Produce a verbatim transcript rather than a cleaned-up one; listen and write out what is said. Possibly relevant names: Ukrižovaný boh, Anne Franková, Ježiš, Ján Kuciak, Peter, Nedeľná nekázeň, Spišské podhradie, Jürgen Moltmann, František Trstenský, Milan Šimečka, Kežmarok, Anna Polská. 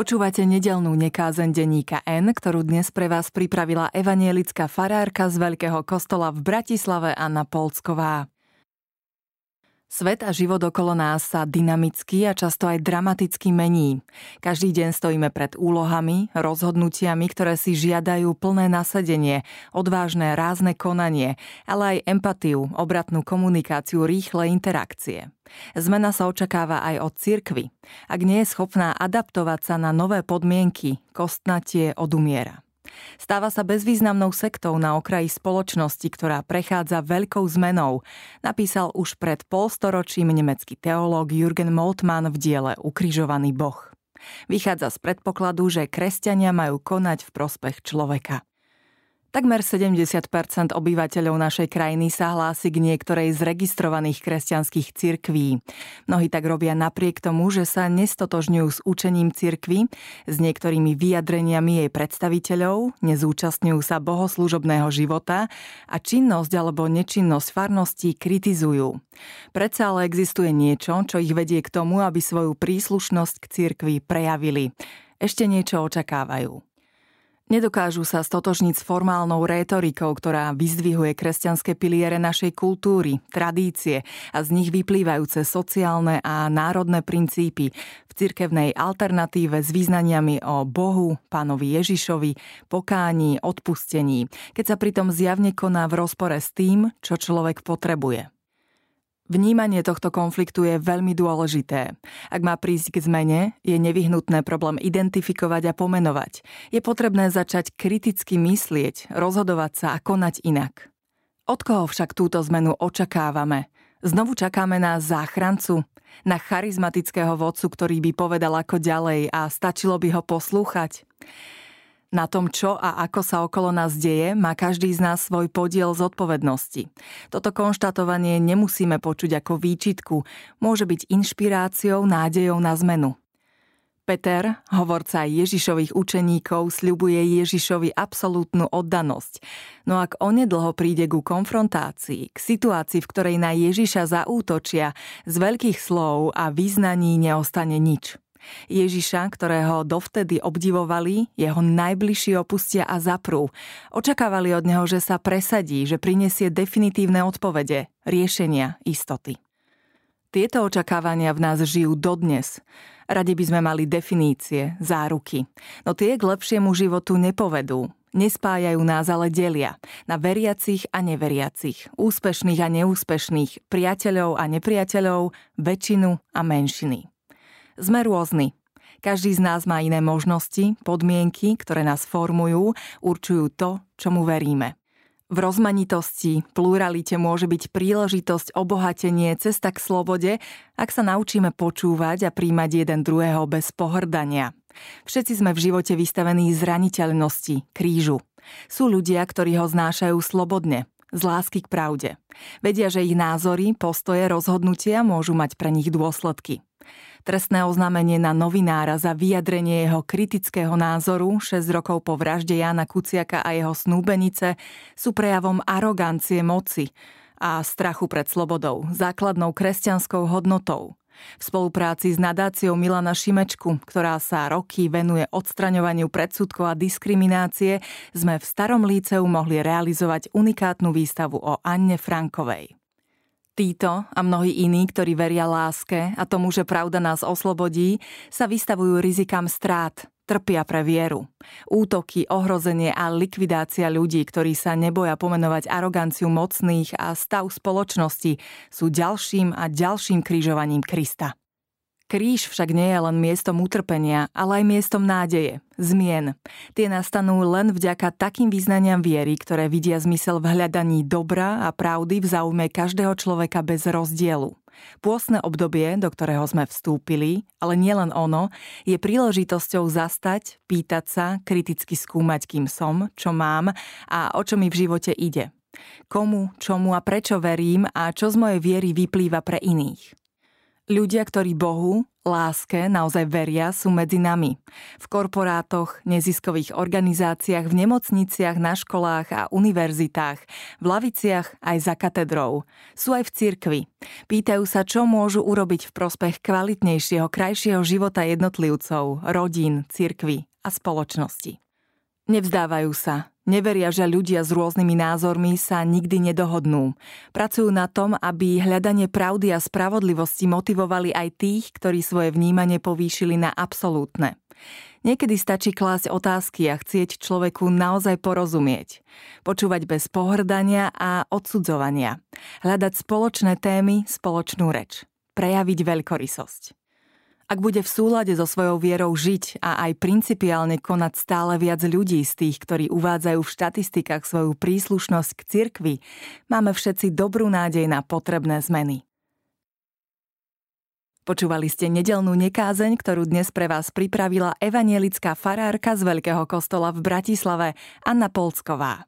Počúvate nedeľnú nekázeň denníka N, ktorú dnes pre vás pripravila evanjelická farárka z Veľkého kostola v Bratislave Anna Polská. Svet a život okolo nás sa dynamicky a často aj dramaticky mení. Každý deň stojíme pred úlohami, rozhodnutiami, ktoré si žiadajú plné nasadenie, odvážne rázne konanie, ale aj empatiu, obratnú komunikáciu, rýchle interakcie. Zmena sa očakáva aj od cirkvi. Ak nie je schopná adaptovať sa na nové podmienky, kostnatie odumiera. Stáva sa bezvýznamnou sektou na okraji spoločnosti, ktorá prechádza veľkou zmenou, napísal už pred polstoročím nemecký teológ Jürgen Moltmann v diele Ukrižovaný boh. Vychádza z predpokladu, že kresťania majú konať v prospech človeka. Takmer sedemdesiat percent obyvateľov našej krajiny sa hlási k niektorej z registrovaných kresťanských cirkví. Mnohí tak robia napriek tomu, že sa nestotožňujú s učením cirkvi, s niektorými vyjadreniami jej predstaviteľov, nezúčastňujú sa bohoslúžobného života a činnosť alebo nečinnosť farností kritizujú. Predsa ale existuje niečo, čo ich vedie k tomu, aby svoju príslušnosť k cirkvi prejavili. Ešte niečo očakávajú. Nedokážu sa stotožniť s formálnou rétorikou, ktorá vyzdvihuje kresťanské piliere našej kultúry, tradície a z nich vyplývajúce sociálne a národné princípy v cirkevnej alternatíve s význaniami o Bohu, Pánovi Ježišovi, pokání, odpustení, keď sa pritom zjavne koná v rozpore s tým, čo človek potrebuje. Vnímanie tohto konfliktu je veľmi dôležité. Ak má prísť k zmene, je nevyhnutné problém identifikovať a pomenovať. Je potrebné začať kriticky myslieť, rozhodovať sa a konať inak. Od koho však túto zmenu očakávame? Znovu čakáme na záchrancu, na charizmatického vodcu, ktorý by povedal ako ďalej a stačilo by ho poslúchať? Na tom, čo a ako sa okolo nás deje, má každý z nás svoj podiel zodpovednosti. Toto konštatovanie nemusíme počuť ako výčitku, môže byť inšpiráciou, nádejou na zmenu. Peter, hovorca Ježišových učeníkov, sľubuje Ježišovi absolútnu oddanosť. No ak onedlho príde ku konfrontácii, k situácii, v ktorej na Ježiša zaútočia, z veľkých slov a vyznaní neostane nič. Ježiša, ktorého dovtedy obdivovali, jeho najbližší opustia a zaprú. Očakávali od neho, že sa presadí, že prinesie definitívne odpovede, riešenia, istoty. Tieto očakávania v nás žijú dodnes. Radi by sme mali definície, záruky. No tie k lepšiemu životu nepovedú. Nespájajú nás, ale delia. Na veriacich a neveriacich, úspešných a neúspešných, priateľov a nepriateľov, väčšinu a menšiny. Sme rôzni. Každý z nás má iné možnosti, podmienky, ktoré nás formujú, určujú to, čomu veríme. V rozmanitosti, pluralite môže byť príležitosť, obohatenie, cesta k slobode, ak sa naučíme počúvať a príjmať jeden druhého bez pohrdania. Všetci sme v živote vystavení zraniteľnosti, krížu. Sú ľudia, ktorí ho znášajú slobodne, z lásky k pravde. Vedia, že ich názory, postoje, rozhodnutia môžu mať pre nich dôsledky. Trestné oznámenie na novinára za vyjadrenie jeho kritického názoru šesť rokov po vražde Jána Kuciaka a jeho snúbenice sú prejavom arogancie moci a strachu pred slobodou, základnou kresťanskou hodnotou. V spolupráci s nadáciou Milana Šimečku, ktorá sa roky venuje odstraňovaniu predsudkov a diskriminácie, sme v Starom Líceu mohli realizovať unikátnu výstavu o Anne Frankovej. Títo a mnohí iní, ktorí veria láske a tomu, že pravda nás oslobodí, sa vystavujú rizikám strát, trpia pre vieru. Útoky, ohrozenie a likvidácia ľudí, ktorí sa neboja pomenovať aroganciu mocných a stav spoločnosti, sú ďalším a ďalším križovaním Krista. Kríž však nie je len miestom utrpenia, ale aj miestom nádeje, zmien. Tie nastanú len vďaka takým vyznaniam viery, ktoré vidia zmysel v hľadaní dobra a pravdy v záujme každého človeka bez rozdielu. Pôstne obdobie, do ktorého sme vstúpili, ale nielen ono, je príležitosťou zastať, pýtať sa, kriticky skúmať, kým som, čo mám a o čo mi v živote ide. Komu, čomu a prečo verím a čo z mojej viery vyplýva pre iných. Ľudia, ktorí Bohu láske naozaj veria, sú medzi nami. V korporátoch, neziskových organizáciách, v nemocniciach, na školách a univerzitách, v laviciach aj za katedrou. Sú aj v cirkvi. Pýtajú sa, čo môžu urobiť v prospech kvalitnejšieho, krajšieho života jednotlivcov, rodín, cirkvi a spoločnosti. Nevzdávajú sa. Neveria, že ľudia s rôznymi názormi sa nikdy nedohodnú. Pracujú na tom, aby hľadanie pravdy a spravodlivosti motivovali aj tých, ktorí svoje vnímanie povýšili na absolútne. Niekedy stačí klásť otázky a chcieť človeku naozaj porozumieť. Počúvať bez pohrdania a odsudzovania. Hľadať spoločné témy, spoločnú reč. Prejaviť veľkorysosť. Ak bude v súlade so svojou vierou žiť a aj principiálne konať stále viac ľudí z tých, ktorí uvádzajú v štatistikách svoju príslušnosť k cirkvi, máme všetci dobrú nádej na potrebné zmeny. Počúvali ste nedeľnú nekázeň, ktorú dnes pre vás pripravila evanjelická farárka z Veľkého kostola v Bratislave Anna Polská.